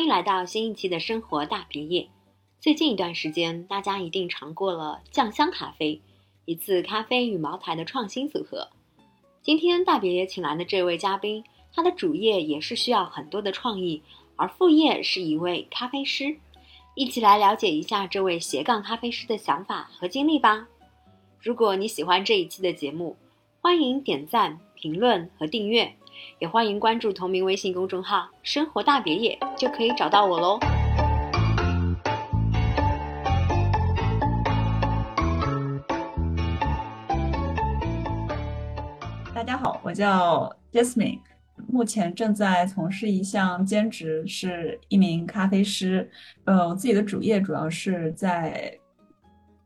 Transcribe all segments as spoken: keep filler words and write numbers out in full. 欢迎来到新一期的生活大别夜。最近一段时间，大家一定尝过了酱香咖啡，一次咖啡与茅台的创新组合。今天大别夜请来的这位嘉宾，他的主业也是需要很多的创意，而副业是一位咖啡师。一起来了解一下这位斜杠咖啡师的想法和经历吧。如果你喜欢这一期的节目，欢迎点赞、评论和订阅，也欢迎关注同名微信公众号生活大别野，就可以找到我咯。大家好，我叫 Jasmine， 目前正在从事一项兼职，是一名咖啡师。呃，我自己的主业主要是在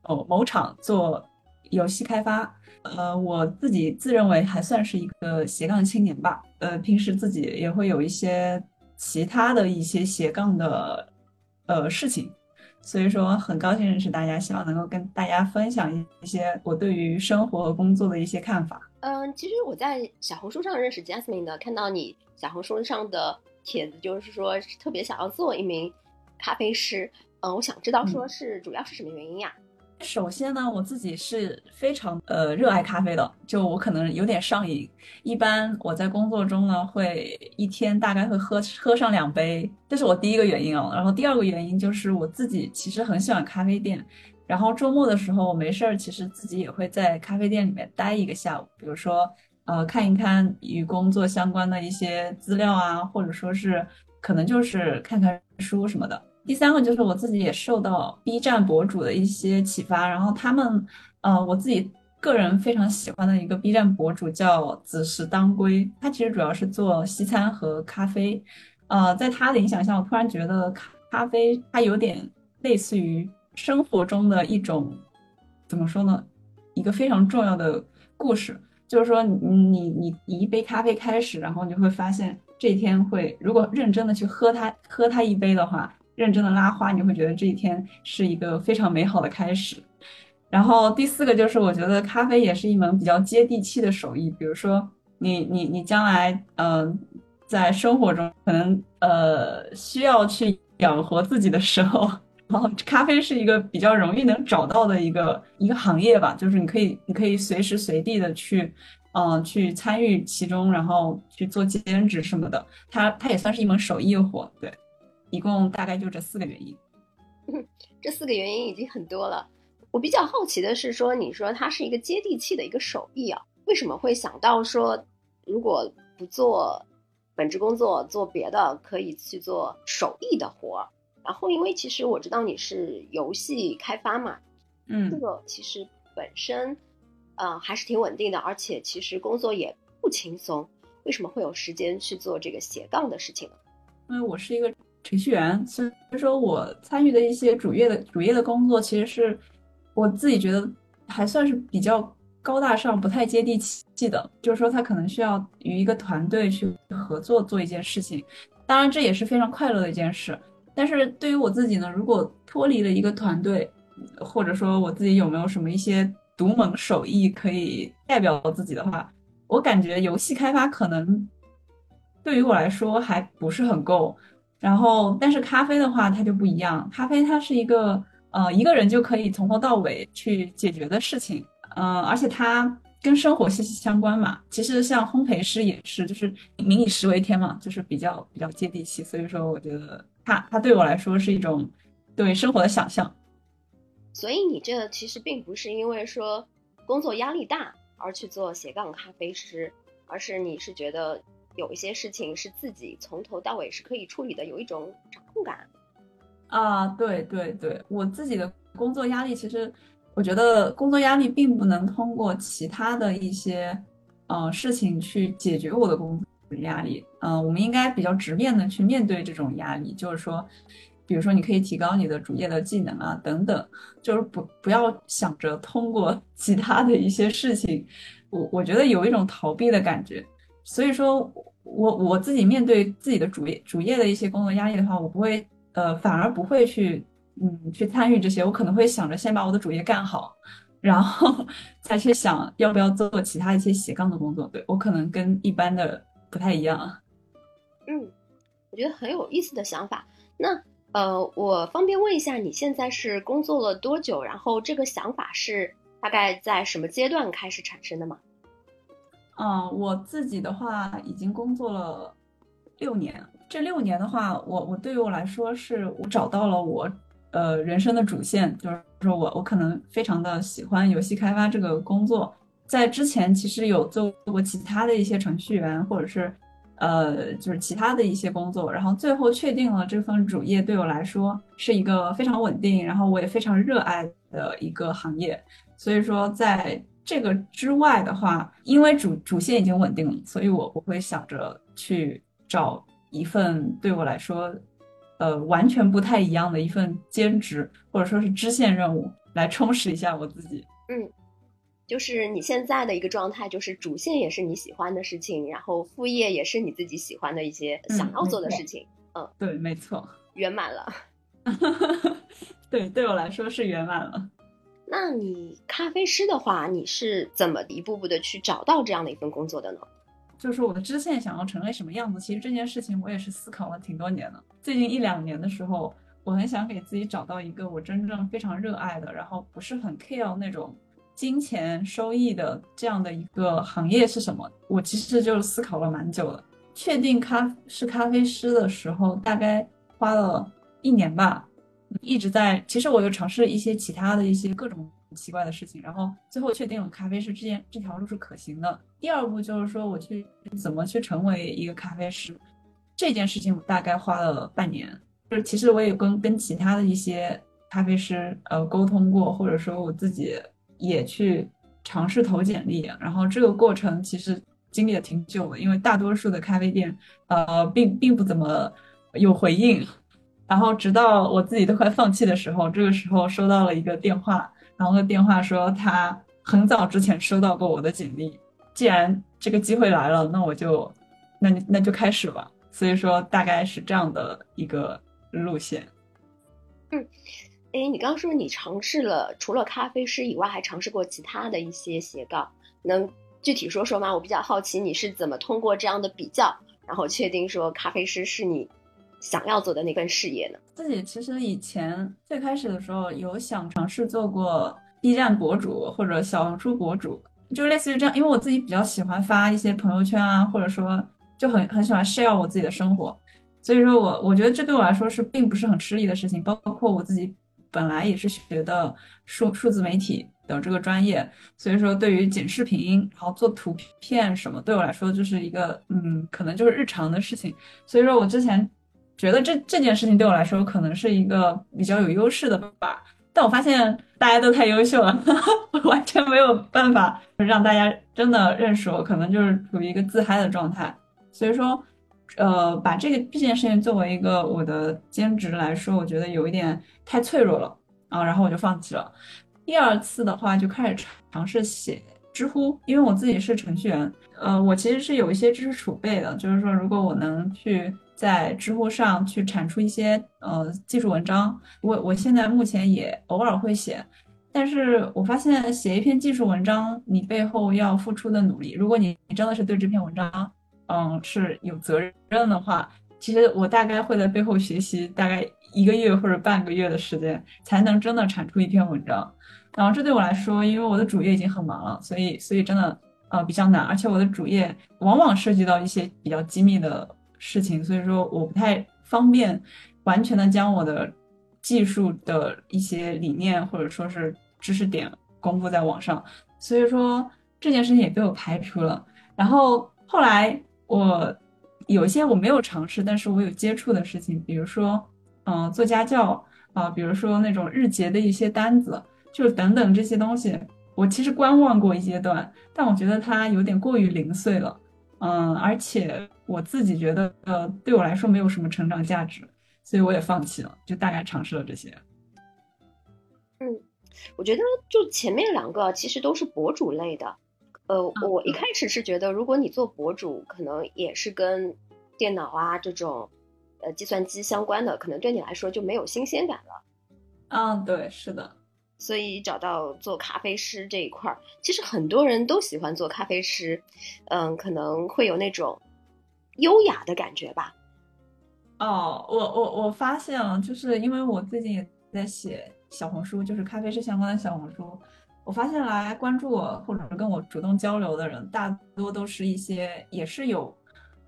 哦某厂做游戏开发。呃，我自己自认为还算是一个斜杠青年吧。呃，平时自己也会有一些其他的一些斜杠的呃事情，所以说很高兴认识大家，希望能够跟大家分享一些我对于生活和工作的一些看法。嗯，其实我在小红书上认识 Jasmine 的，看到你小红书上的帖子，就是说特别想要做一名咖啡师。嗯，我想知道说是、嗯、主要是什么原因呀、啊？首先呢，我自己是非常呃热爱咖啡的，就我可能有点上瘾。一般我在工作中呢，会一天大概会喝喝上两杯，这是我第一个原因啊。然后第二个原因就是我自己其实很喜欢咖啡店，然后周末的时候我没事儿，其实自己也会在咖啡店里面待一个下午，比如说呃看一看与工作相关的一些资料啊，或者说是可能就是看看书什么的。第三个就是我自己也受到 B 站博主的一些启发，然后他们呃，我自己个人非常喜欢的一个 B 站博主叫子时当归，他其实主要是做西餐和咖啡。呃，在他的影响下，我突然觉得咖啡它有点类似于生活中的一种，怎么说呢，一个非常重要的故事，就是说你你你一杯咖啡开始，然后你会发现这一天会，如果认真的去喝它喝它一杯的话，认真的拉花，你会觉得这一天是一个非常美好的开始。然后第四个就是我觉得咖啡也是一门比较接地气的手艺，比如说你你你将来呃在生活中可能呃需要去养活自己的时候，然后咖啡是一个比较容易能找到的一个一个行业吧，就是你可以你可以随时随地的去嗯、呃、去参与其中，然后去做兼职什么的，它它也算是一门手艺活，对。一共大概就这四个原因、嗯、这四个原因已经很多了。我比较好奇的是说，你说它是一个接地气的一个手艺啊，为什么会想到说如果不做本职工作做别的可以去做手艺的活？然后因为其实我知道你是游戏开发嘛，嗯，这个其实本身、呃、还是挺稳定的，而且其实工作也不轻松，为什么会有时间去做这个斜杠的事情呢？因为我是一个程序员，所以说我参与的一些主业的主业的工作，其实是我自己觉得还算是比较高大上，不太接地气的，就是说他可能需要与一个团队去合作做一件事情，当然这也是非常快乐的一件事。但是对于我自己呢，如果脱离了一个团队，或者说我自己有没有什么一些独门手艺可以代表自己的话，我感觉游戏开发可能对于我来说还不是很够。然后但是咖啡的话它就不一样，咖啡它是一个呃一个人就可以从头到尾去解决的事情，呃而且它跟生活息息相关嘛。其实像烘焙师也是，就是民以食为天嘛，就是比较比较接地气，所以说我觉得它它对我来说是一种对生活的想象。所以你这其实并不是因为说工作压力大而去做斜杠咖啡师，而是你是觉得有一些事情是自己从头到尾是可以处理的，有一种掌控感啊。对对对，我自己的工作压力，其实我觉得工作压力并不能通过其他的一些呃事情去解决我的工作压力。呃，我们应该比较直面的去面对这种压力，就是说比如说你可以提高你的主业的技能啊等等，就是不不要想着通过其他的一些事情，我我觉得有一种逃避的感觉。所以说我我自己面对自己的主业主业的一些工作压力的话，我不会呃反而不会去嗯去参与这些，我可能会想着先把我的主业干好，然后再去想要不要做其他一些斜杠的工作。对，我可能跟一般的不太一样。嗯，我觉得很有意思的想法。那呃，我方便问一下，你现在是工作了多久？然后这个想法是大概在什么阶段开始产生的吗？啊、呃，我自己的话已经工作了六年。这六年的话，我我对于我来说是我找到了我呃人生的主线，就是说我我可能非常的喜欢游戏开发这个工作。在之前其实有做过其他的一些程序员，或者是呃就是其他的一些工作，然后最后确定了这份主业对我来说是一个非常稳定，然后我也非常热爱的一个行业。所以说在这个之外的话，因为主主线已经稳定了，所以我我会想着去找一份对我来说呃完全不太一样的一份兼职，或者说是支线任务，来充实一下我自己。嗯，就是你现在的一个状态，就是主线也是你喜欢的事情，然后副业也是你自己喜欢的一些想要做的事情。 嗯, 嗯对，没错，圆满了。对，对我来说是圆满了。那你咖啡师的话，你是怎么一步步的去找到这样的一份工作的呢？就是我的支线想要成为什么样子，其实这件事情我也是思考了挺多年的。最近一两年的时候，我很想给自己找到一个我真正非常热爱的，然后不是很 care 那种金钱收益的这样的一个行业是什么。我其实就是思考了蛮久的，确定咖是咖啡师的时候大概花了一年吧，一直在，其实我有尝试一些其他的一些各种奇怪的事情，然后最后确定了咖啡师这件这条路是可行的。第二步就是说我去怎么去成为一个咖啡师，这件事情我大概花了半年。就是其实我也跟跟其他的一些咖啡师呃沟通过，或者说我自己也去尝试投简历，然后这个过程其实经历了挺久的，因为大多数的咖啡店呃并并不怎么有回应。然后直到我自己都快放弃的时候，这个时候收到了一个电话，然后电话说他很早之前收到过我的简历，既然这个机会来了，那我就那那就开始吧。所以说大概是这样的一个路线。嗯，诶，你刚刚说你尝试了除了咖啡师以外还尝试过其他的一些斜杠，能具体说说吗？我比较好奇你是怎么通过这样的比较，然后确定说咖啡师是你想要做的那份事业呢？自己其实以前最开始的时候有想尝试做过 B 站博主或者小红书博主，就类似于这样，因为我自己比较喜欢发一些朋友圈啊，或者说就很很喜欢 share 我自己的生活，所以说我我觉得这对我来说是并不是很吃力的事情。包括我自己本来也是学的数数字媒体的这个专业，所以说对于剪视频然后做图片什么，对我来说就是一个嗯，可能就是日常的事情。所以说我之前觉得这这件事情对我来说可能是一个比较有优势的吧，但我发现大家都太优秀了，呵呵，我完全没有办法让大家真的认识我，可能就是处于一个自嗨的状态。所以说呃，把这个这件事情作为一个我的兼职来说，我觉得有一点太脆弱了啊，然后我就放弃了。第二次的话就开始尝试写知乎，因为我自己是程序员，呃，我其实是有一些知识储备的，就是说如果我能去在知乎上去产出一些呃技术文章，我我现在目前也偶尔会写，但是我发现写一篇技术文章，你背后要付出的努力，如果你真的是对这篇文章嗯，是有责任的话，其实我大概会在背后学习大概一个月或者半个月的时间，才能真的产出一篇文章。然后这对我来说，因为我的主业已经很忙了，所以所以真的呃比较难，而且我的主业往往涉及到一些比较机密的事情，所以说我不太方便完全的将我的技术的一些理念或者说是知识点公布在网上，所以说这件事情也被我排除了。然后后来我有一些我没有尝试但是我有接触的事情，比如说嗯、呃、做家教啊、呃、比如说那种日结的一些单子，就等等这些东西，我其实观望过一阶段，但我觉得它有点过于零碎了，嗯，而且我自己觉得呃对我来说没有什么成长价值，所以我也放弃了，就大概尝试了这些。嗯，我觉得就前面两个其实都是博主类的，呃，我一开始是觉得如果你做博主可能也是跟电脑啊这种呃计算机相关的，可能对你来说就没有新鲜感了。嗯，对，是的。所以找到做咖啡师这一块，其实很多人都喜欢做咖啡师，嗯，可能会有那种优雅的感觉吧。哦，我我我发现了，就是因为我最近也在写小红书，就是咖啡师相关的小红书，我发现来关注我或者跟我主动交流的人，大多都是一些也是有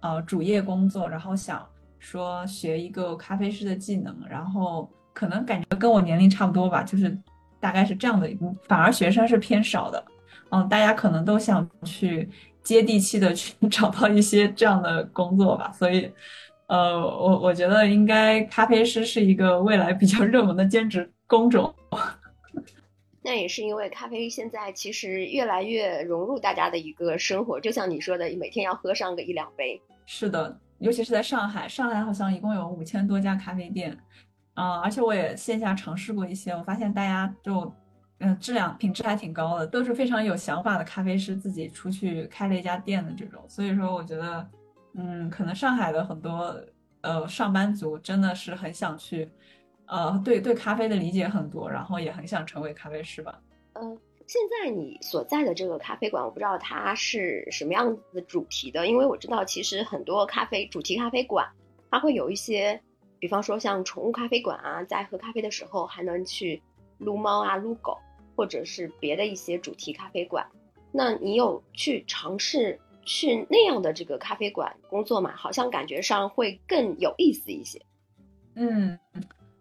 呃主业工作，然后想说学一个咖啡师的技能，然后可能感觉跟我年龄差不多吧，就是大概是这样的，反而学生是偏少的。嗯，大家可能都想去接地气的去找到一些这样的工作吧，所以呃，我我觉得应该咖啡师是一个未来比较热门的兼职工种。那也是因为咖啡现在其实越来越融入大家的一个生活，就像你说的，每天要喝上个一两杯。是的，尤其是在上海，上海好像一共有五千多家咖啡店，啊、呃，而且我也线下尝试过一些，我发现大家就。嗯，质量品质还挺高的，都是非常有想法的咖啡师自己出去开了一家店的这种，所以说我觉得，嗯，可能上海的很多呃上班族真的是很想去，呃，对对咖啡的理解很多，然后也很想成为咖啡师吧。嗯，现在你所在的这个咖啡馆，我不知道它是什么样子的主题的，因为我知道其实很多咖啡主题咖啡馆，它会有一些，比方说像宠物咖啡馆啊，在喝咖啡的时候还能去撸猫啊、撸狗。或者是别的一些主题咖啡馆，那你有去尝试去那样的这个咖啡馆工作吗？好像感觉上会更有意思一些。嗯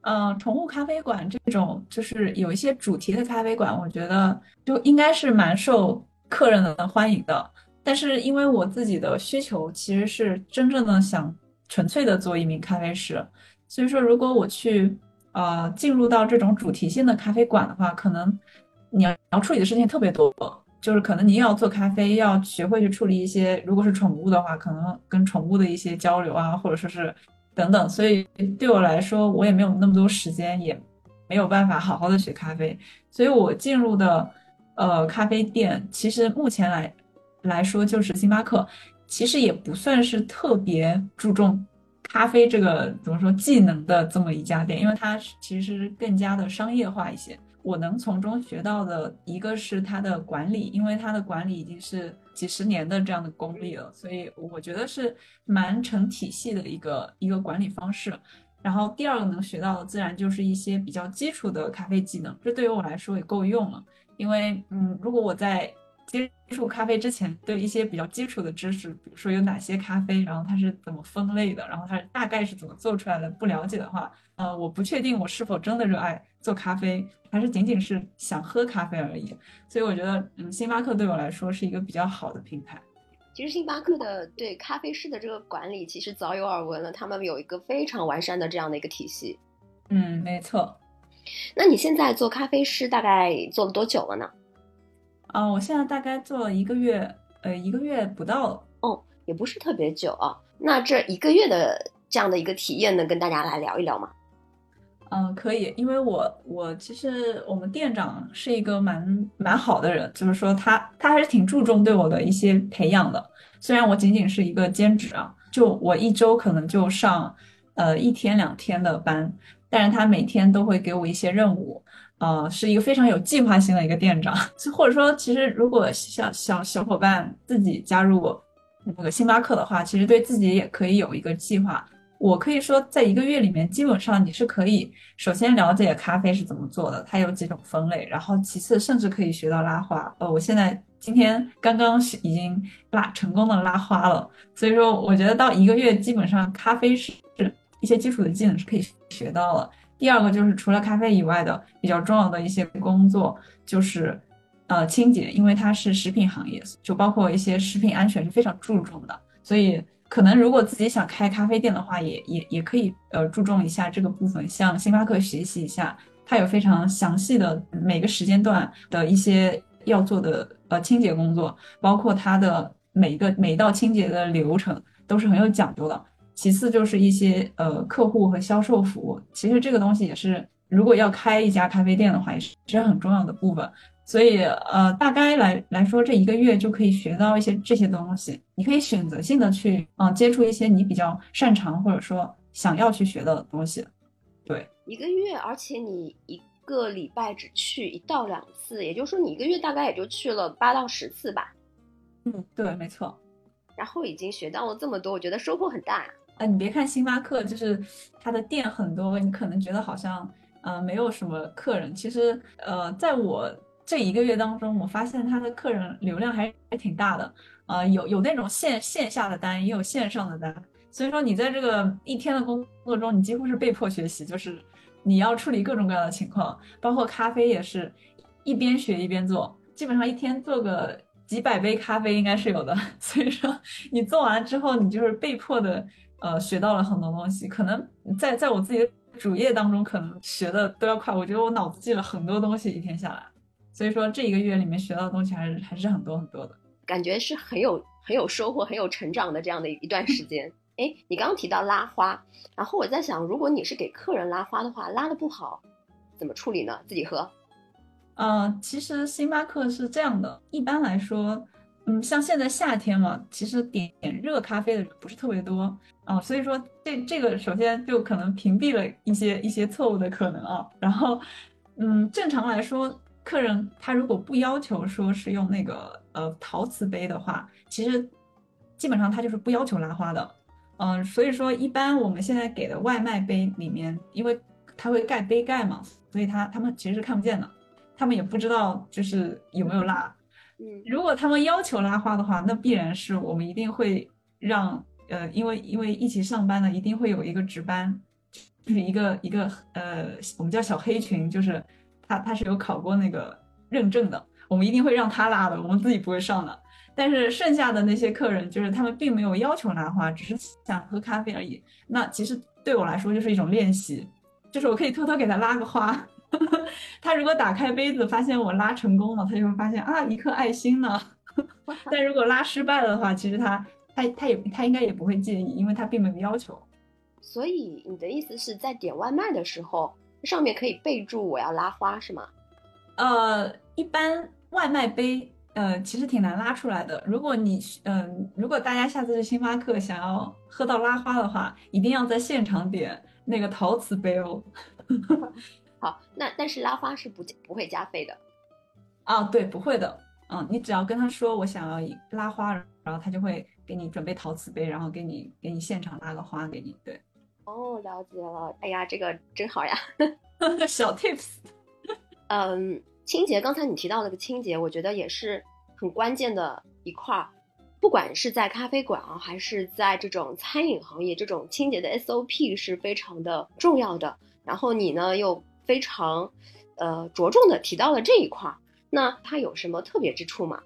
嗯、呃，宠物咖啡馆这种就是有一些主题的咖啡馆，我觉得就应该是蛮受客人的欢迎的。但是因为我自己的需求其实是真正的想纯粹的做一名咖啡师，所以说如果我去呃进入到这种主题性的咖啡馆的话，可能。你要处理的事情特别多，就是可能你要做咖啡，要学会去处理一些，如果是宠物的话，可能跟宠物的一些交流啊，或者说是等等，所以对我来说，我也没有那么多时间，也没有办法好好的学咖啡，所以我进入的呃咖啡店，其实目前来来说就是星巴克，其实也不算是特别注重咖啡这个怎么说技能的这么一家店，因为它其实更加的商业化一些。我能从中学到的一个是它的管理，因为它的管理已经是几十年的这样的功力了，所以我觉得是蛮成体系的一个一个管理方式。然后第二个能学到的自然就是一些比较基础的咖啡技能，这对于我来说也够用了，因为嗯，如果我在接触咖啡之前对一些比较基础的知识，比如说有哪些咖啡，然后它是怎么分类的，然后它大概是怎么做出来的不了解的话，呃，我不确定我是否真的热爱做咖啡，还是仅仅是想喝咖啡而已。所以我觉得嗯，星巴克对我来说是一个比较好的平台。其实星巴克的对咖啡师的这个管理其实早有耳闻了，他们有一个非常完善的这样的一个体系。嗯，没错。那你现在做咖啡师大概做了多久了呢？啊、哦，我现在大概做了一个月，呃，一个月不到了。哦，也不是特别久啊。那这一个月的这样的一个体验，能跟大家来聊一聊吗？嗯，可以，因为我我其实我们店长是一个蛮蛮好的人，就是说他他还是挺注重对我的一些培养的。虽然我仅仅是一个兼职啊，就我一周可能就上呃一天两天的班，但是他每天都会给我一些任务。呃，是一个非常有计划性的一个店长，或者说，其实如果小小小伙伴自己加入那个星巴克的话，其实对自己也可以有一个计划。我可以说，在一个月里面，基本上你是可以首先了解咖啡是怎么做的，它有几种分类，然后其次甚至可以学到拉花。呃，我现在今天刚刚已经拉成功的拉花了，所以说我觉得到一个月，基本上咖啡是一些基础的技能是可以学到了。第二个就是除了咖啡以外的比较重要的一些工作就是呃清洁，因为它是食品行业，就包括一些食品安全是非常注重的，所以可能如果自己想开咖啡店的话也也也可以呃注重一下这个部分，向星巴克学习一下，它有非常详细的每个时间段的一些要做的呃清洁工作，包括它的每一个每一道清洁的流程都是很有讲究的。其次就是一些呃客户和销售服务，其实这个东西也是如果要开一家咖啡店的话也是很重要的部分，所以呃大概来来说这一个月就可以学到一些这些东西，你可以选择性的去嗯、呃、接触一些你比较擅长或者说想要去学的东西。对，一个月，而且你一个礼拜只去一到两次，也就是说你一个月大概也就去了八到十次吧。嗯，对，没错。然后已经学到了这么多，我觉得收获很大。呃，你别看星巴克就是它的店很多，你可能觉得好像呃没有什么客人，其实呃在我这一个月当中，我发现它的客人流量还还挺大的，呃有有那种线线下的单，也有线上的单，所以说你在这个一天的工作中，你几乎是被迫学习，就是你要处理各种各样的情况，包括咖啡也是一边学一边做，基本上一天做个几百杯咖啡应该是有的，所以说你做完之后，你就是被迫的呃学到了很多东西，可能在在我自己的主业当中可能学的都要快，我觉得我脑子记了很多东西一天下来，所以说这一个月里面学到的东西还是还是很多很多的，感觉是很有很有收获很有成长的这样的一段时间。哎，你刚刚提到拉花，然后我在想如果你是给客人拉花的话，拉得不好怎么处理呢？自己喝？呃，其实星巴克是这样的，一般来说嗯，像现在夏天嘛，其实点热咖啡的不是特别多啊、呃，所以说这这个首先就可能屏蔽了一些一些错误的可能啊。然后，嗯，正常来说，客人他如果不要求说是用那个呃陶瓷杯的话，其实基本上他就是不要求拉花的，嗯、呃，所以说一般我们现在给的外卖杯里面，因为它会盖杯盖嘛，所以他他们其实是看不见的，他们也不知道就是有没有拉。如果他们要求拉花的话，那必然是我们一定会让呃，因为因为一起上班呢，一定会有一个值班，就是一个一个呃，我们叫小黑群，就是他他是有考过那个认证的，我们一定会让他拉的，我们自己不会上的。但是剩下的那些客人，就是他们并没有要求拉花，只是想喝咖啡而已。那其实对我来说就是一种练习，就是我可以偷偷给他拉个花。他如果打开杯子发现我拉成功了，他就会发现啊一颗爱心呢。但如果拉失败了的话，其实他他他也他应该也不会介意，因为他并没有要求。所以你的意思是在点外卖的时候，上面可以备注我要拉花是吗？呃，一般外卖杯呃其实挺难拉出来的。如果你嗯、呃，如果大家下次去星巴克想要喝到拉花的话，一定要在现场点那个陶瓷杯哦。好，那但是拉花是 不, 不会加费的啊，对，不会的。嗯，你只要跟他说我想要拉花，然后他就会给你准备陶瓷杯，然后给你给你现场拉个花给你。对，哦，了解了。哎呀，这个真好呀。小 tips。 嗯，清洁，刚才你提到那个清洁，我觉得也是很关键的一块，不管是在咖啡馆啊，还是在这种餐饮行业，这种清洁的 S O P 是非常的重要的。然后你呢又非常呃，着重的提到了这一块，那它有什么特别之处吗？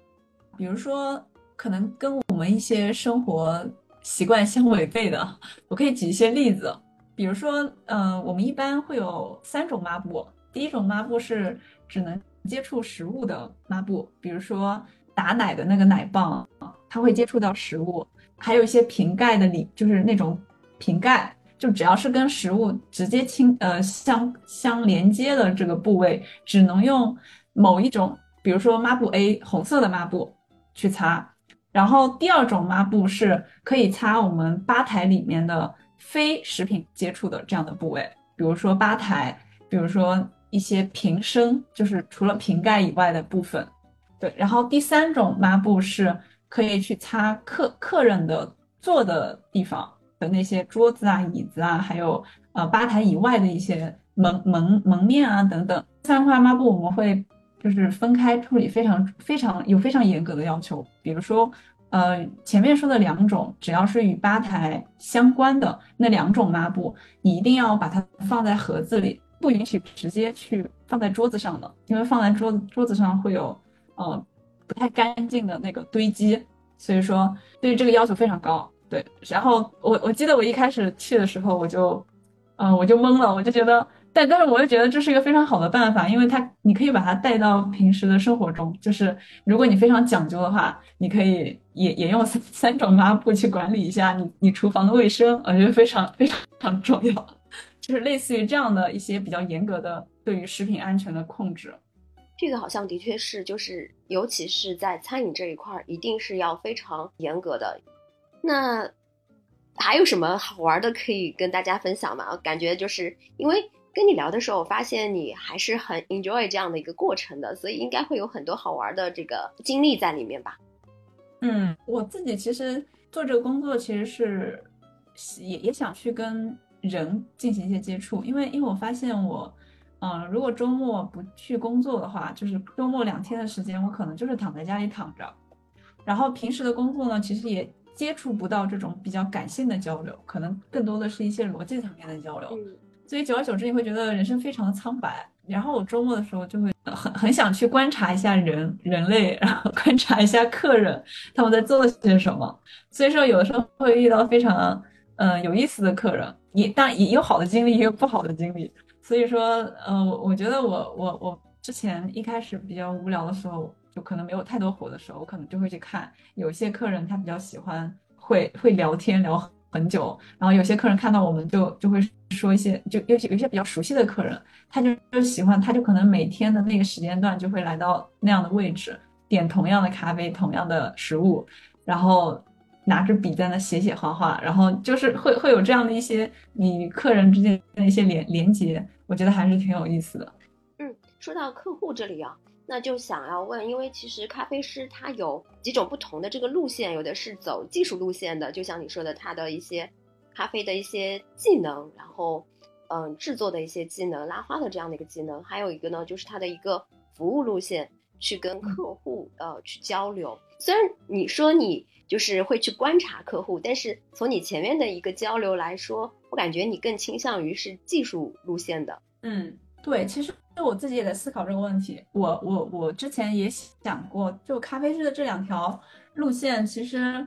比如说可能跟我们一些生活习惯相违背的，我可以举一些例子。比如说呃，我们一般会有三种抹布，第一种抹布是只能接触食物的抹布，比如说打奶的那个奶棒，它会接触到食物，还有一些瓶盖的里，就是那种瓶盖，就只要是跟食物直接亲呃相相连接的这个部位，只能用某一种，比如说抹布 A 红色的抹布去擦。然后第二种抹布是可以擦我们吧台里面的非食品接触的这样的部位，比如说吧台，比如说一些瓶身，就是除了瓶盖以外的部分。对，然后第三种抹布是可以去擦客客人的坐的地方的那些桌子啊、椅子啊，还有呃吧台以外的一些门门门面啊等等。三块抹布我们会就是分开处理，非常非常有非常严格的要求。比如说呃前面说的两种，只要是与吧台相关的那两种抹布，你一定要把它放在盒子里，不允许直接去放在桌子上的，因为放在桌子桌子上会有呃不太干净的那个堆积，所以说对这个要求非常高。对，然后我我记得我一开始去的时候，我就，嗯、呃，我就懵了，我就觉得，但但是我就觉得这是一个非常好的办法，因为它你可以把它带到平时的生活中，就是如果你非常讲究的话，你可以也也用三三种抹布去管理一下你你厨房的卫生，我觉得非常非常重要，就是类似于这样的一些比较严格的对于食品安全的控制。这个好像的确是，就是尤其是在餐饮这一块，一定是要非常严格的。那还有什么好玩的可以跟大家分享吗？感觉就是因为跟你聊的时候，我发现你还是很 enjoy 这样的一个过程的，所以应该会有很多好玩的这个经历在里面吧。嗯，我自己其实做这个工作其实是也也想去跟人进行一些接触，因为因为我发现我嗯、呃，如果周末不去工作的话，就是周末两天的时间我可能就是躺在家里躺着，然后平时的工作呢其实也接触不到这种比较感性的交流，可能更多的是一些逻辑层面的交流、嗯、所以久而久之你会觉得人生非常的苍白。然后我周末的时候就会很很想去观察一下人人类，然后观察一下客人他们在做些什么，所以说有的时候会遇到非常嗯、呃、有意思的客人，也当然也有好的经历也有不好的经历，所以说呃我觉得我我我之前一开始比较无聊的时候，就可能没有太多活的时候，我可能就会去看有些客人他比较喜欢会会聊天聊很久，然后有些客人看到我们就就会说一些，就有些有些比较熟悉的客人他就就喜欢，他就可能每天的那个时间段就会来到那样的位置，点同样的咖啡同样的食物，然后拿着笔在那写写画画，然后就是会会有这样的一些你客人之间的一些连连接，我觉得还是挺有意思的。嗯，说到客户这里啊，那就想要问，因为其实咖啡师他有几种不同的这个路线，有的是走技术路线的，就像你说的他的一些咖啡的一些技能，然后嗯、呃、制作的一些技能，拉花的这样的一个技能，还有一个呢就是他的一个服务路线，去跟客户呃去交流。虽然你说你就是会去观察客户，但是从你前面的一个交流来说，我感觉你更倾向于是技术路线的。嗯，对，其实我自己也在思考这个问题，我我我之前也想过，就咖啡师的这两条路线，其实，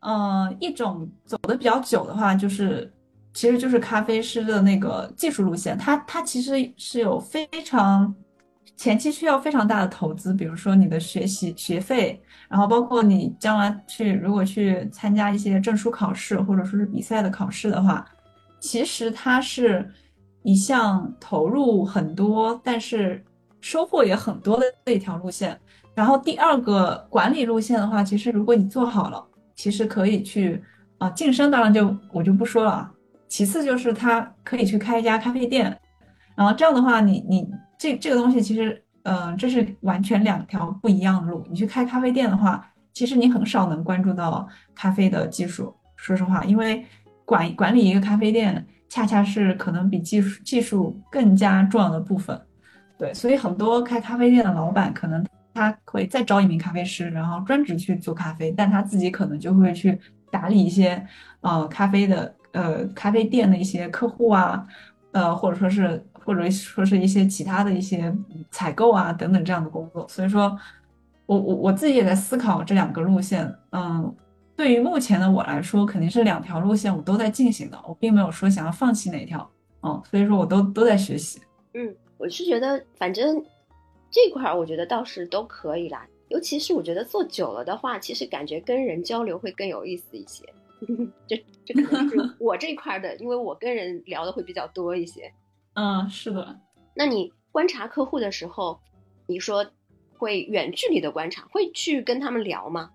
呃，一种走的比较久的话，就是其实就是咖啡师的那个技术路线，它它其实是有非常前期需要非常大的投资，比如说你的学习学费，然后包括你将来去如果去参加一些证书考试或者说是比赛的考试的话，其实它是一项投入很多但是收获也很多的这一条路线。然后第二个管理路线的话，其实如果你做好了其实可以去啊晋升，当然就我就不说了。其次就是他可以去开一家咖啡店，然后这样的话你你这这个东西其实呃这是完全两条不一样的路。你去开咖啡店的话，其实你很少能关注到咖啡的技术，说实话，因为管管理一个咖啡店恰恰是可能比技术技术更加重要的部分。对，所以很多开咖啡店的老板可能他会再招一名咖啡师，然后专职去做咖啡，但他自己可能就会去打理一些呃咖啡的呃咖啡店的一些客户啊，呃或者说是或者说是一些其他的一些采购啊等等这样的工作。所以说我我我自己也在思考这两个路线。嗯，对于目前的我来说，肯定是两条路线我都在进行的，我并没有说想要放弃哪一条，嗯，所以说我都都在学习。嗯，我是觉得反正这块我觉得倒是都可以啦，尤其是我觉得做久了的话，其实感觉跟人交流会更有意思一些。这这可能是我这块的，因为我跟人聊的会比较多一些。嗯，是的。那你观察客户的时候，你说会远距离的观察，会去跟他们聊吗？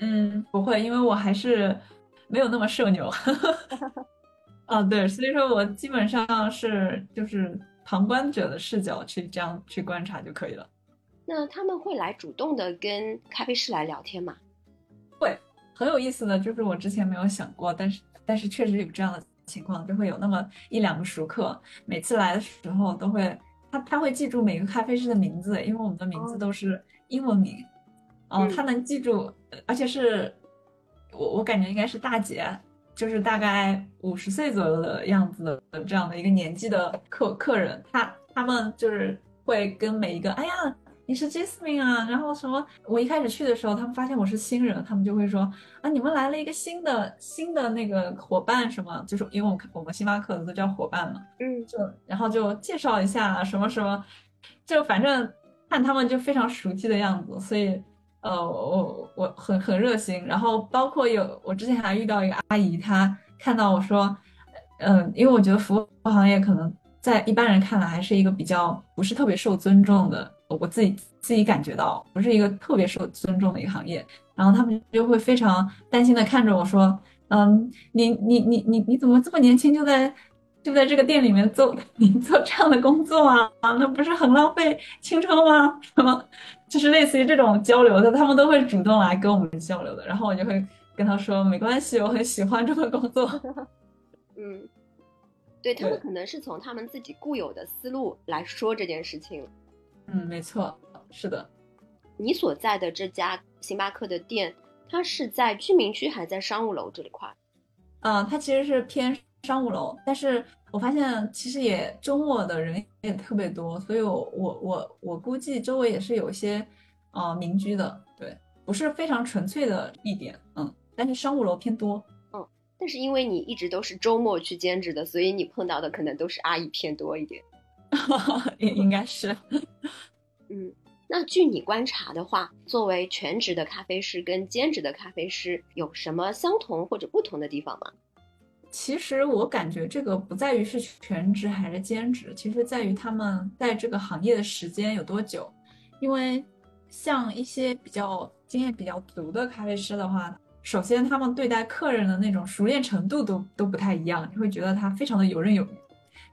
嗯，不会，因为我还是没有那么社牛。啊，对，所以说我基本上是就是旁观者的视角去这样去观察就可以了。那他们会来主动的跟咖啡师来聊天吗？会，很有意思的，就是我之前没有想过，但是但是确实有这样的情况，就会有那么一两个熟客，每次来的时候都会他他会记住每个咖啡师的名字，因为我们的名字都是英文名。哦哦、嗯，他能记住，而且是我我感觉应该是大姐，就是大概五十岁左右的样子的这样的一个年纪的客客人，他他们就是会跟每一个，哎呀，你是 Jasmine 啊，然后什么，我一开始去的时候，他们发现我是新人，他们就会说啊，你们来了一个新的新的那个伙伴什么，就是因为我们我们星巴克的都叫伙伴嘛，嗯，就然后就介绍一下什么什么，就反正看他们就非常熟悉的样子，所以。呃，我我很很热心，然后包括有我之前还遇到一个阿姨，她看到我说，嗯、呃，因为我觉得服务行业可能在一般人看来还是一个比较不是特别受尊重的，我自己自己感觉到不是一个特别受尊重的一个行业，然后他们就会非常担心的看着我说，嗯，你你你你你怎么这么年轻就在就在这个店里面做你做这样的工作啊，那不是很浪费青春吗？什么就是类似于这种交流的，他们都会主动来跟我们交流的，然后我就会跟他说没关系，我很喜欢这份工作。嗯，对，他们可能是从他们自己固有的思路来说这件事情。嗯，没错，是的。你所在的这家星巴克的店，它是在居民区还在商务楼这一块？嗯，它其实是偏商务楼，但是我发现其实也周末的人也特别多，所以我我我我估计周围也是有些啊、呃、民居的，对，不是非常纯粹的地点，嗯，但是商务楼偏多。嗯，但是因为你一直都是周末去兼职的，所以你碰到的可能都是阿姨偏多一点。也应该是。嗯。那据你观察的话，作为全职的咖啡师跟兼职的咖啡师有什么相同或者不同的地方吗？其实我感觉这个不在于是全职还是兼职，其实在于他们在这个行业的时间有多久。因为像一些比较经验比较足的咖啡师的话，首先他们对待客人的那种熟练程度都都不太一样，你会觉得他非常的游刃有余。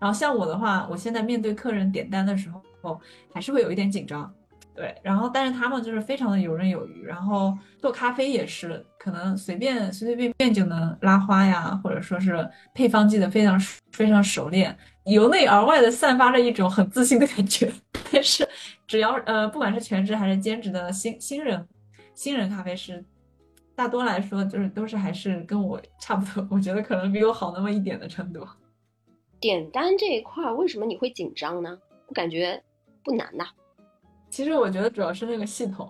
然后像我的话，我现在面对客人点单的时候还是会有一点紧张，对，然后但是他们就是非常的游刃有余，然后做咖啡也是可能随便随随便便就能拉花呀，或者说是配方记得非常非常熟练，由内而外的散发着一种很自信的感觉。但是只要呃不管是全职还是兼职的新新人新人咖啡师，大多来说就是都是还是跟我差不多，我觉得可能比我好那么一点的程度。点单这一块为什么你会紧张呢？我感觉不难呐、啊。其实我觉得主要是那个系统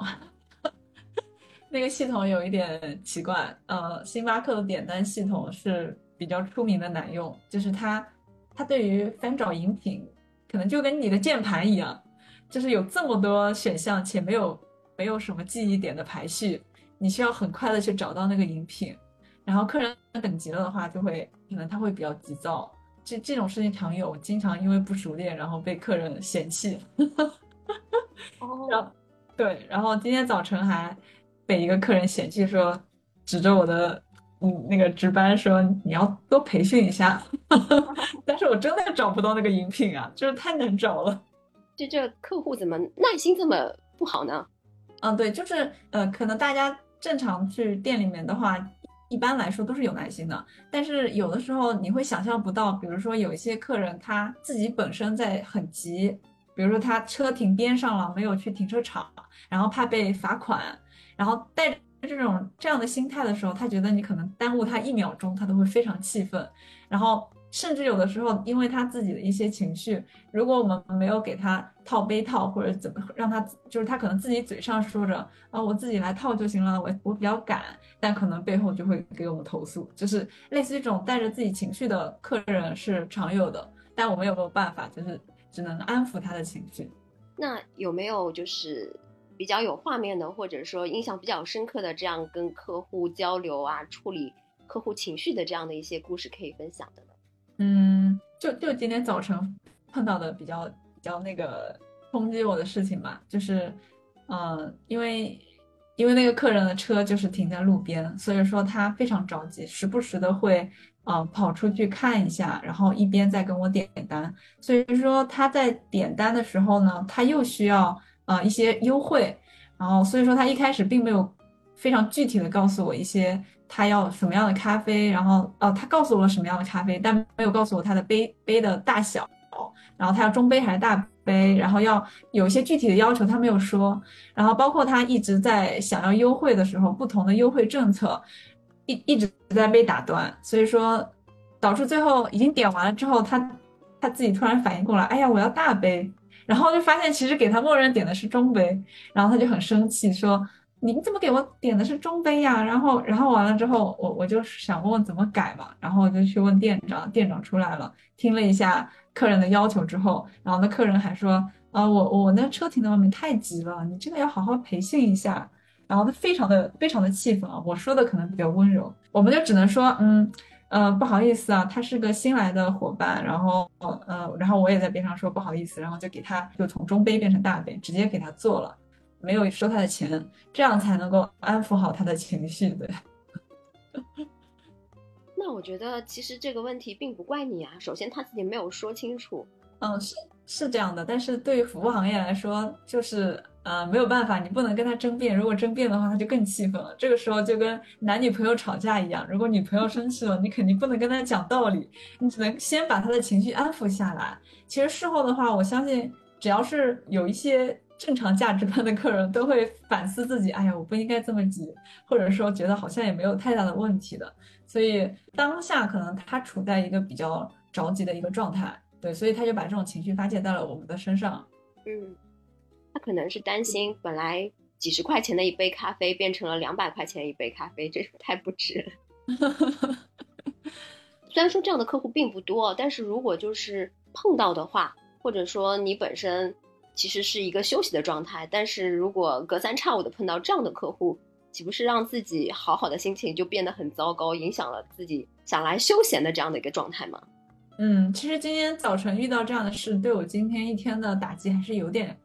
那个系统有一点奇怪，呃，星巴克的点单系统是比较出名的难用，就是它它对于翻找饮品可能就跟你的键盘一样，就是有这么多选项且没有没有什么记忆点的排序，你需要很快的去找到那个饮品，然后客人等急了的话就会可能他会比较急躁，这这种事情常有，经常因为不熟练然后被客人嫌弃。哦、oh. ，对，然后今天早晨还被一个客人嫌弃说，指着我的嗯那个值班说你要多培训一下，但是我真的找不到那个饮品啊，就是太难找了。就这客户怎么耐心这么不好呢？嗯，对，就是呃，可能大家正常去店里面的话，一般来说都是有耐心的，但是有的时候你会想象不到，比如说有一些客人他自己本身在很急。比如说他车停边上了，没有去停车场，然后怕被罚款，然后带着这种这样的心态的时候，他觉得你可能耽误他一秒钟，他都会非常气愤。然后甚至有的时候，因为他自己的一些情绪，如果我们没有给他套杯套或者怎么让他，就是他可能自己嘴上说着啊我自己来套就行了，我我比较赶，但可能背后就会给我们投诉，就是类似于这种带着自己情绪的客人是常有的，但我们有没有办法就是。只能安抚他的情绪。那有没有就是比较有画面的，或者说印象比较深刻的这样跟客户交流啊，处理客户情绪的这样的一些故事可以分享的呢？嗯，就就今天早晨碰到的比较比较那个冲击我的事情吧，就是嗯、呃，因为因为那个客人的车就是停在路边，所以说他非常着急，时不时的会。啊、呃，跑出去看一下，然后一边在跟我点单，所以说他在点单的时候呢，他又需要呃一些优惠，然后所以说他一开始并没有非常具体的告诉我一些他要什么样的咖啡，然后哦、呃、他告诉我什么样的咖啡，但没有告诉我他的杯杯的大小，然后他要中杯还是大杯，然后要有一些具体的要求他没有说，然后包括他一直在想要优惠的时候，不同的优惠政策。一一直在被打断，所以说导致最后已经点完了之后，他他自己突然反应过来，哎呀我要大杯，然后就发现其实给他默认点的是中杯，然后他就很生气说你怎么给我点的是中杯呀，然后然后完了之后我我就想问怎么改嘛，然后我就去问店长，店长出来了，听了一下客人的要求之后，然后那客人还说啊我我那车停在外面太急了，你这个要好好培训一下，然后他非常的非常的气愤啊！我说的可能比较温柔，我们就只能说，嗯，呃，不好意思啊，他是个新来的伙伴，然后，呃，然后我也在边上说不好意思，然后就给他就从中杯变成大杯，直接给他做了，没有收他的钱，这样才能够安抚好他的情绪，对。那我觉得其实这个问题并不怪你啊，首先他自己没有说清楚。嗯，是是这样的，但是对于服务行业来说，就是。呃，没有办法，你不能跟他争辩，如果争辩的话他就更气愤了。这个时候就跟男女朋友吵架一样，如果女朋友生气了，你肯定不能跟他讲道理，你只能先把他的情绪安抚下来。其实事后的话，我相信只要是有一些正常价值观的客人都会反思自己，哎呀我不应该这么急，或者说觉得好像也没有太大的问题的。所以当下可能他处在一个比较着急的一个状态，对，所以他就把这种情绪发泄到了我们的身上。嗯，他可能是担心本来几十块钱的一杯咖啡变成了两百块钱一杯咖啡，这太不值了。虽然说这样的客户并不多，但是如果就是碰到的话，或者说你本身其实是一个休息的状态，但是如果隔三差五的碰到这样的客户，岂不是让自己好好的心情就变得很糟糕，影响了自己想来休闲的这样的一个状态吗？嗯，其实今天早晨遇到这样的事，对我今天一天的打击还是有点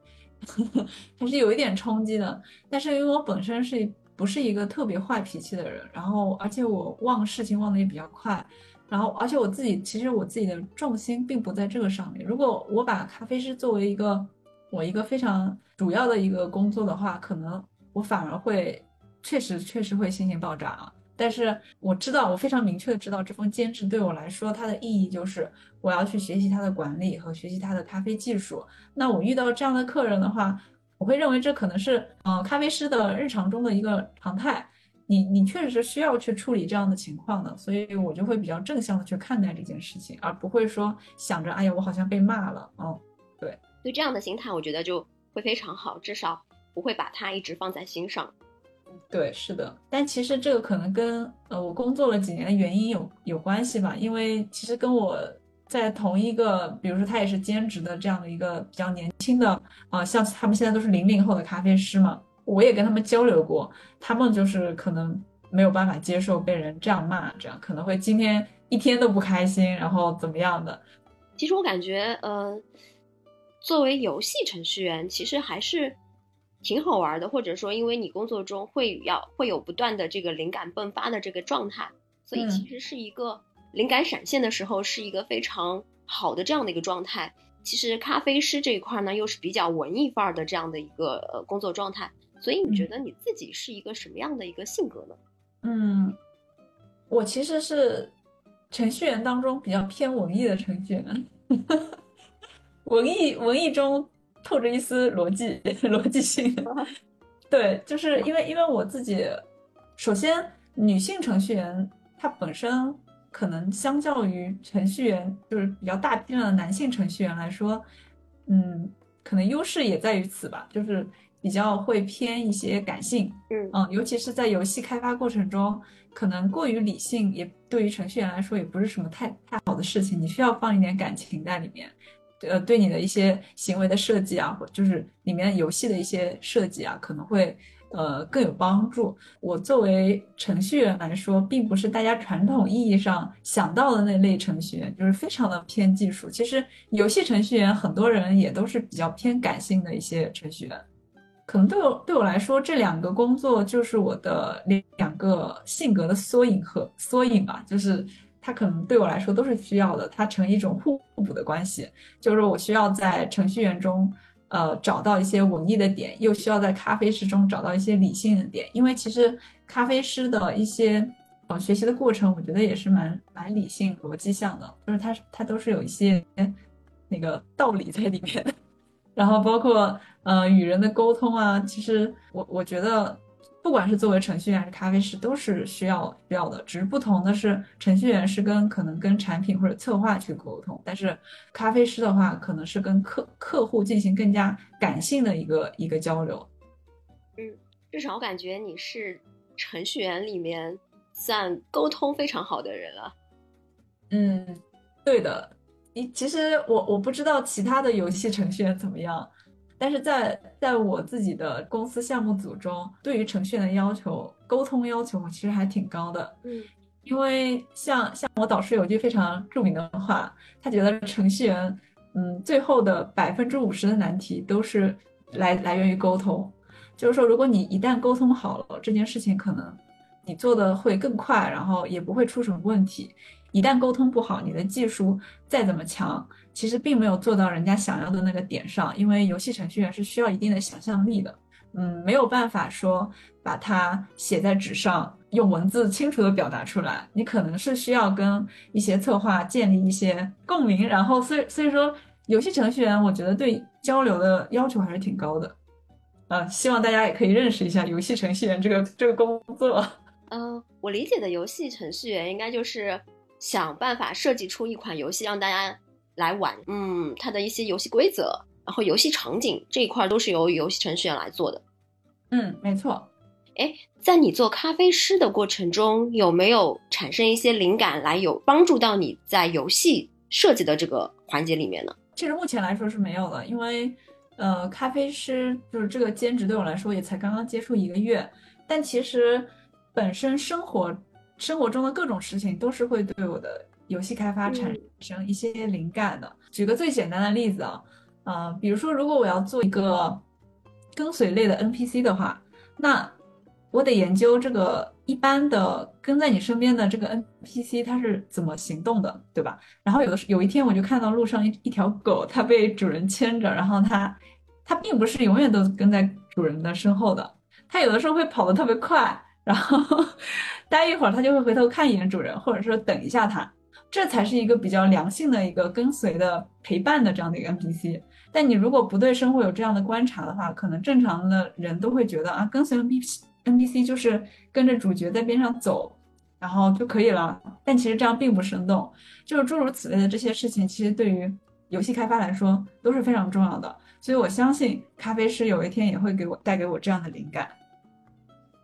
呵呵还是有一点冲击的。但是因为我本身是不是一个特别坏脾气的人，然后而且我忘事情忘得也比较快，然后而且我自己其实我自己的重心并不在这个上面。如果我把咖啡师作为一个我一个非常主要的一个工作的话，可能我反而会确实确实会心情爆炸啊。但是我知道，我非常明确的知道这份兼职对我来说它的意义就是我要去学习它的管理和学习它的咖啡技术。那我遇到这样的客人的话，我会认为这可能是呃咖啡师的日常中的一个常态，你你确实需要去处理这样的情况的。所以我就会比较正向的去看待这件事情，而不会说想着哎呀我好像被骂了哦。对，对，这样的心态我觉得就会非常好，至少不会把它一直放在心上。对，是的。但其实这个可能跟呃我工作了几年的原因有有关系吧，因为其实跟我在同一个，比如说他也是兼职的这样的一个比较年轻的啊、呃，像他们现在都是零零后的咖啡师嘛，我也跟他们交流过，他们就是可能没有办法接受被人这样骂，这样可能会今天一天都不开心，然后怎么样的。其实我感觉呃作为游戏程序员其实还是挺好玩的，或者说因为你工作中会要会有不断的这个灵感迸发的这个状态，所以其实是一个灵感闪现的时候是一个非常好的这样的一个状态。其实咖啡师这一块呢又是比较文艺范儿的这样的一个、呃、工作状态，所以你觉得你自己是一个什么样的一个性格呢？嗯，我其实是程序员当中比较偏文艺的程序员。文艺文艺中透着一丝逻辑逻辑性。对，就是因为因为我自己，首先女性程序员她本身可能相较于程序员就是比较大批量的男性程序员来说，嗯，可能优势也在于此吧，就是比较会偏一些感性，嗯嗯，尤其是在游戏开发过程中，可能过于理性也对于程序员来说也不是什么太太好的事情，你需要放一点感情在里面。呃，对你的一些行为的设计啊，就是里面游戏的一些设计啊，可能会呃更有帮助。我作为程序员来说，并不是大家传统意义上想到的那类程序员，就是非常的偏技术。其实游戏程序员很多人也都是比较偏感性的一些程序员。可能对我对我来说，这两个工作就是我的两个性格的缩影和缩影吧，就是。它可能对我来说都是需要的，它成一种互补的关系，就是我需要在程序员中呃，找到一些文艺的点，又需要在咖啡师中找到一些理性的点，因为其实咖啡师的一些、呃、学习的过程我觉得也是蛮蛮理性逻辑向的，就是它它都是有一些那个道理在里面的。然后包括呃与人的沟通啊，其实我我觉得不管是作为程序员还是咖啡师都是需要需要的，只是不同的是程序员是跟可能跟产品或者策划去沟通，但是咖啡师的话可能是跟客客户进行更加感性的一个一个交流。嗯，至少我感觉你是程序员里面算沟通非常好的人了。嗯，对的。其实我我不知道其他的游戏程序员怎么样，但是在在我自己的公司项目组中，对于程序员的要求沟通要求其实还挺高的。嗯，因为像像我导师有句非常著名的话，他觉得程序员嗯最后的百分之五十的难题都是来来源于沟通，就是说如果你一旦沟通好了，这件事情可能你做的会更快，然后也不会出什么问题。一旦沟通不好，你的技术再怎么强，其实并没有做到人家想要的那个点上，因为游戏程序员是需要一定的想象力的，嗯，没有办法说把它写在纸上，用文字清楚地表达出来，你可能是需要跟一些策划建立一些共鸣，然后所以所以说游戏程序员我觉得对交流的要求还是挺高的，呃，希望大家也可以认识一下游戏程序员这个这个工作。嗯，我理解的游戏程序员应该就是想办法设计出一款游戏让大家来玩，嗯，它的一些游戏规则，然后游戏场景这一块都是由游戏程序员来做的。嗯，没错。哎，在你做咖啡师的过程中，有没有产生一些灵感来有帮助到你在游戏设计的这个环节里面呢？其实目前来说是没有的，因为呃，咖啡师就是这个兼职对我来说也才刚刚接触一个月，但其实本身生活生活中的各种事情都是会对我的游戏开发产生一些灵感的。嗯，举个最简单的例子啊，呃，比如说如果我要做一个跟随类的 N P C 的话，那我得研究这个一般的跟在你身边的这个 N P C 它是怎么行动的，对吧？然后有的有一天我就看到路上 一, 一条狗，它被主人牵着，然后它它并不是永远都跟在主人的身后的，它有的时候会跑得特别快，然后待一会儿它就会回头看一眼主人，或者说等一下它，这才是一个比较良性的一个跟随的陪伴的这样的一个 N P C。但你如果不对生活有这样的观察的话，可能正常的人都会觉得啊，跟随 N P C N P C 就是跟着主角在边上走，然后就可以了，但其实这样并不生动，就是诸如此类的这些事情，其实对于游戏开发来说都是非常重要的，所以我相信咖啡师有一天也会给我带给我这样的灵感。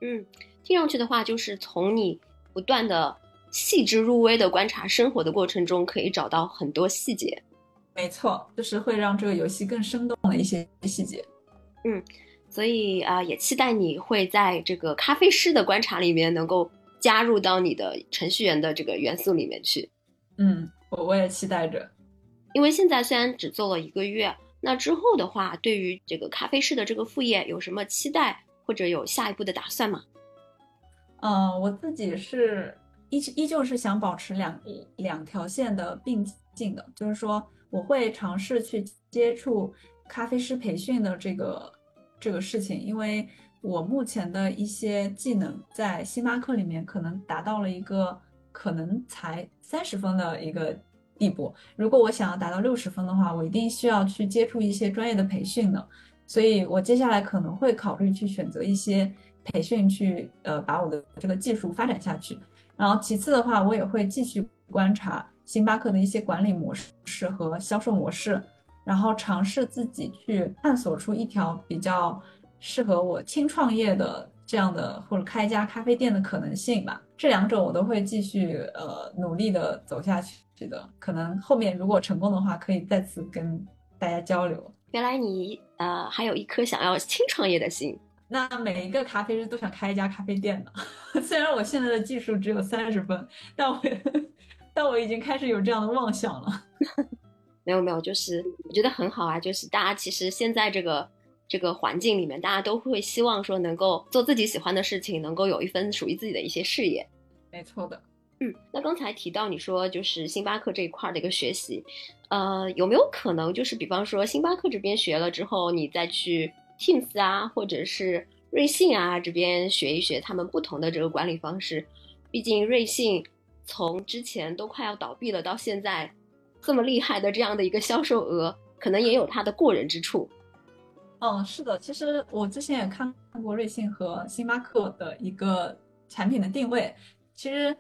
嗯，听上去的话，就是从你不断的细致入微的观察生活的过程中，可以找到很多细节。没错，就是会让这个游戏更生动的一些细节。嗯。所以啊、呃，也期待你会在这个咖啡师的观察里面能够加入到你的程序员的这个元素里面去。嗯，我我也期待着。因为现在虽然只做了一个月，那之后的话，对于这个咖啡师的这个副业有什么期待，或者有下一步的打算吗？嗯、呃，我自己是依依旧是想保持两两条线的并进的，就是说我会尝试去接触咖啡师培训的这个。这个事情，因为我目前的一些技能在星巴克里面可能达到了一个可能才三十分的一个地步，如果我想要达到六十分的话，我一定需要去接触一些专业的培训的，所以我接下来可能会考虑去选择一些培训去呃把我的这个技术发展下去。然后其次的话，我也会继续观察星巴克的一些管理模式和销售模式，然后尝试自己去探索出一条比较适合我轻创业的这样的或者开一家咖啡店的可能性吧。这两种我都会继续呃努力的走下去的，可能后面如果成功的话，可以再次跟大家交流。原来你呃还有一颗想要轻创业的心。那每一个咖啡师都想开一家咖啡店的，虽然我现在的技术只有三十分，但我但我已经开始有这样的妄想了。没有没有，就是我觉得很好啊，就是大家其实现在这个这个环境里面，大家都会希望说能够做自己喜欢的事情，能够有一份属于自己的一些事业。没错的。嗯，那刚才提到你说就是星巴克这一块的一个学习，呃，有没有可能就是比方说星巴克这边学了之后，你再去 Teams 啊，或者是瑞幸啊这边学一学他们不同的这个管理方式？毕竟瑞幸从之前都快要倒闭了到现在。这么厉害的这样的一个销售额，可能也有它的过人之处。嗯，是的，其实我之前也看过瑞幸和星巴克的一个产品的定位，其实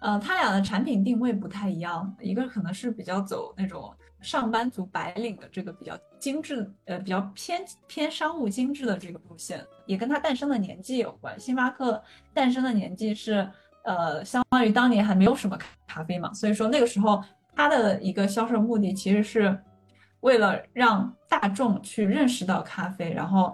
呃，它俩的产品定位不太一样，一个可能是比较走那种上班族白领的这个比较精致，呃，比较偏偏商务精致的这个路线，也跟它诞生的年纪有关。星巴克诞生的年纪是呃，相当于当年还没有什么咖啡嘛，所以说那个时候它的一个销售目的其实是为了让大众去认识到咖啡，然后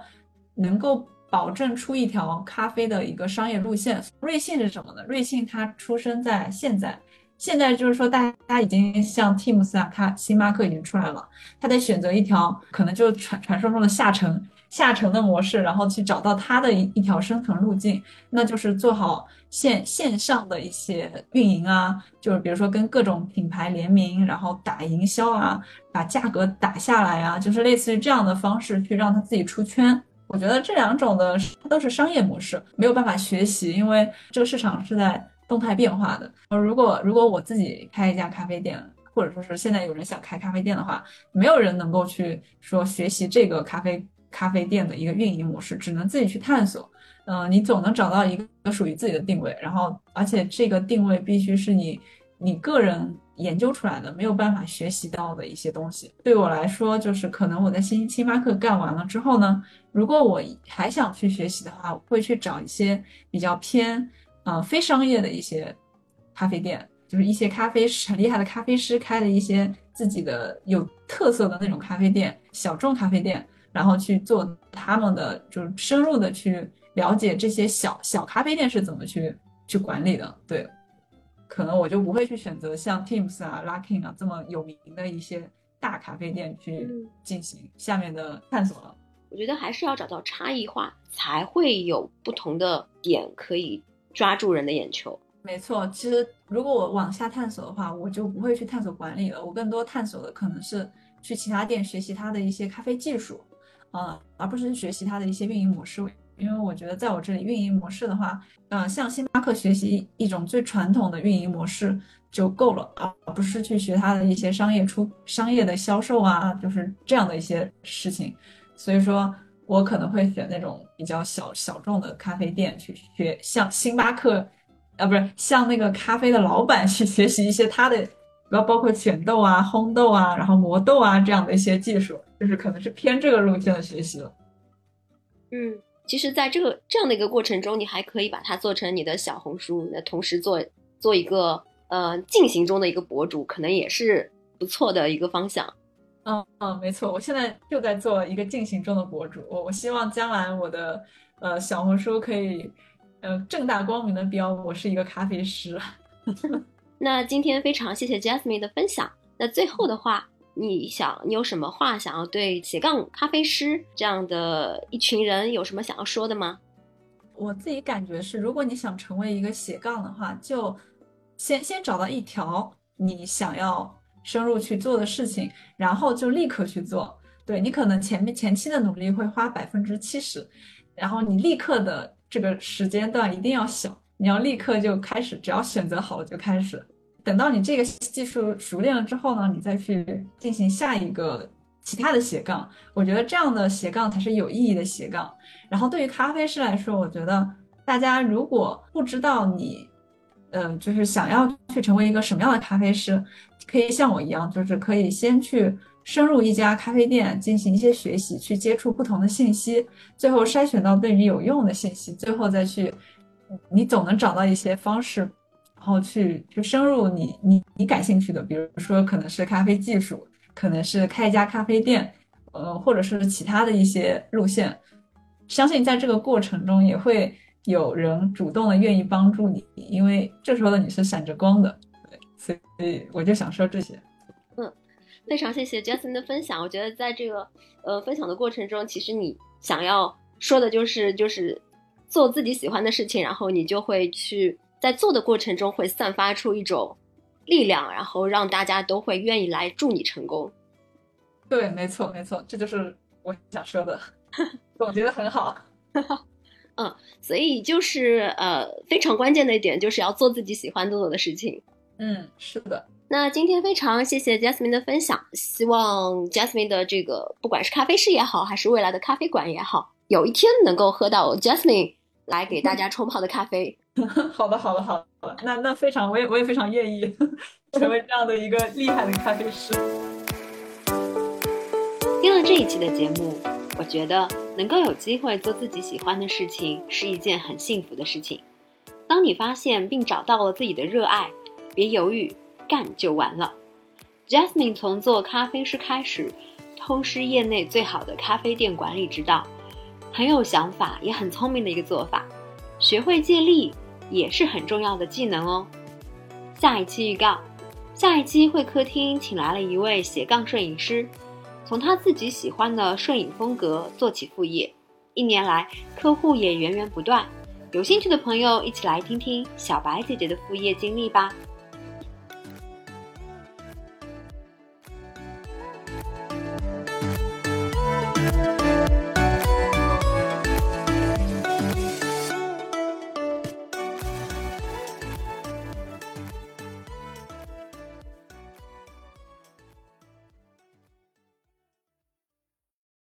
能够保证出一条咖啡的一个商业路线。瑞幸是什么呢？瑞幸它出生在现在，现在就是说大家已经像 Teams 啊，它星巴克已经出来了，它在选择一条可能就是传传说中的下沉，下沉的模式，然后去找到它的 一, 一条生存路径，那就是做好线线上的一些运营啊，就是比如说跟各种品牌联名，然后打营销啊，把价格打下来啊，就是类似于这样的方式去让它自己出圈。我觉得这两种的都是商业模式，没有办法学习，因为这个市场是在动态变化的。如果如果我自己开一家咖啡店，或者说是现在有人想开咖啡店的话，没有人能够去说学习这个咖啡咖啡店的一个运营模式，只能自己去探索。嗯、呃，你总能找到一个属于自己的定位，然后而且这个定位必须是你你个人研究出来的，没有办法学习到的一些东西。对我来说，就是可能我在星星巴克干完了之后呢，如果我还想去学习的话，我会去找一些比较偏呃非商业的一些咖啡店，就是一些咖啡很厉害的咖啡师开的一些自己的有特色的那种咖啡店，小众咖啡店，然后去做他们的，就是深入的去了解这些小小咖啡店是怎么去去管理的。对，可能我就不会去选择像 Teams 啊 Luckin 啊这么有名的一些大咖啡店去进行下面的探索了。我觉得还是要找到差异化，才会有不同的点可以抓住人的眼球。没错，其实如果我往下探索的话，我就不会去探索管理了，我更多探索的可能是去其他店学习它的一些咖啡技术、呃、而不是学习它的一些运营模式。因为我觉得在我这里运营模式的话、呃、像星巴克学习一种最传统的运营模式就够了，而不是去学它的一些商业出商业的销售啊，就是这样的一些事情。所以说我可能会选那种比较小小众的咖啡店去学，像星巴克啊，不是，像那个咖啡的老板去学习一些他的，包括选豆啊、烘豆啊、然后磨豆啊这样的一些技术，就是可能是偏这个路线的学习了。嗯，其实在这个这样的一个过程中，你还可以把它做成你的小红书，同时做做一个呃进行中的一个博主，可能也是不错的一个方向。嗯嗯，没错，我现在就在做一个进行中的博主，我我希望将来我的呃小红书可以呃正大光明的标我是一个咖啡师。那今天非常谢谢 Jasmine 的分享。那最后的话，你想你有什么话想要对斜杠咖啡师这样的一群人有什么想要说的吗？我自己感觉是，如果你想成为一个斜杠的话，就先先找到一条你想要深入去做的事情，然后就立刻去做。对，你可能前面前期的努力会花 百分之七十， 然后你立刻的这个时间段一定要小，你要立刻就开始，只要选择好了就开始。等到你这个技术熟练了之后呢，你再去进行下一个其他的斜杠。我觉得这样的斜杠才是有意义的斜杠。然后对于咖啡师来说，我觉得大家如果不知道你呃，就是想要去成为一个什么样的咖啡师，可以像我一样，就是可以先去深入一家咖啡店进行一些学习，去接触不同的信息，最后筛选到对你有用的信息，最后再去，你总能找到一些方式，然后去去深入你你你感兴趣的，比如说可能是咖啡技术，可能是开一家咖啡店，呃，或者是其他的一些路线。相信在这个过程中也会有人主动的愿意帮助你，因为这时候的你是闪着光的。对，所以我就想说这些。嗯，非常谢谢 Jasmine 的分享。我觉得在这个呃分享的过程中，其实你想要说的就是就是做自己喜欢的事情，然后你就会去。在做的过程中会散发出一种力量，然后让大家都会愿意来助你成功。对，没错没错，这就是我想说的。总结得很好。嗯，所以就是呃非常关键的一点就是要做自己喜欢做的事情。嗯，是的。那今天非常谢谢 Jasmine 的分享，希望 Jasmine 的这个不管是咖啡师也好，还是未来的咖啡馆也好，有一天能够喝到 Jasmine 来给大家冲泡的咖啡。好的好的好的，那那非常我也我也非常愿意成为这样的一个厉害的咖啡师。听了这一期的节目，我觉得能够有机会做自己喜欢的事情是一件很幸福的事情。当你发现并找到了自己的热爱，别犹豫，干就完了。 Jasmine 从做咖啡师开始，偷师业内最好的咖啡店管理之道，很有想法也很聪明的一个做法。学会借力也是很重要的技能哦。下一期预告，下一期会客厅请来了一位斜杠摄影师，从他自己喜欢的摄影风格做起副业。一年来，客户也源源不断。有兴趣的朋友一起来听听小白姐姐的副业经历吧。